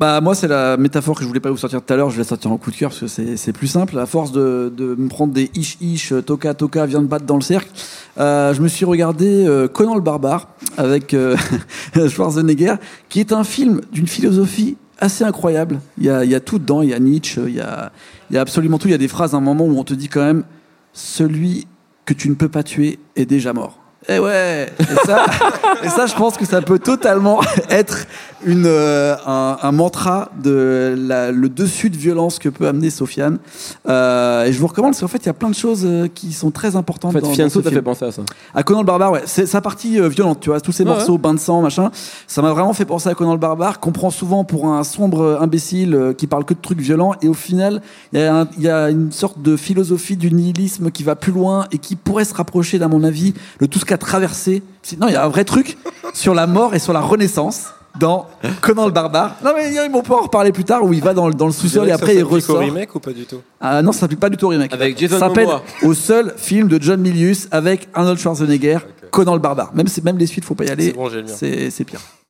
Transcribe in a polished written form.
Bah, moi, c'est la métaphore que je voulais pas vous sortir tout à l'heure. Je vais la sortir en coup de cœur parce que c'est plus simple. À force de me prendre des ish, toka, viens de battre dans le cercle, je me suis regardé Conan le Barbare avec Schwarzenegger, qui est un film d'une philosophie assez incroyable. Il y a tout dedans. Il y a Nietzsche, il y a absolument tout. Il y a des phrases à un moment où on te dit quand même, celui que tu ne peux pas tuer est déjà mort. Eh ouais, et ça, je pense que ça peut totalement être un mantra de le dessus de violence que peut amener Sofiane. Et je vous recommande parce qu'en fait, il y a plein de choses qui sont très importantes. En fait, Fianso t'a fait penser à ça. À Conan le Barbare, ouais. C'est sa partie violente, tu vois, tous ces morceaux, bain de sang, machin. Ça m'a vraiment fait penser à Conan le Barbare, qu'on prend souvent pour un sombre imbécile qui parle que de trucs violents. Et au final, il y a une sorte de philosophie du nihilisme qui va plus loin et qui pourrait se rapprocher, à mon avis, de tout ce qu'a traversé. Non, il y a un vrai truc sur la mort et sur la renaissance. Dans Conan le Barbare. Non mais on peut en reparler plus tard où il va dans le sous-sol et après il ressort. Ça s'applique au remake ou pas du tout ? Ah non, ça s'applique pas du tout au remake. Avec Jason Momoa. Ça s'appelle au seul film de John Milius avec Arnold Schwarzenegger, okay. Conan le Barbare. Même les suites, faut pas y aller. C'est bon, j'ai le mien. C'est pire.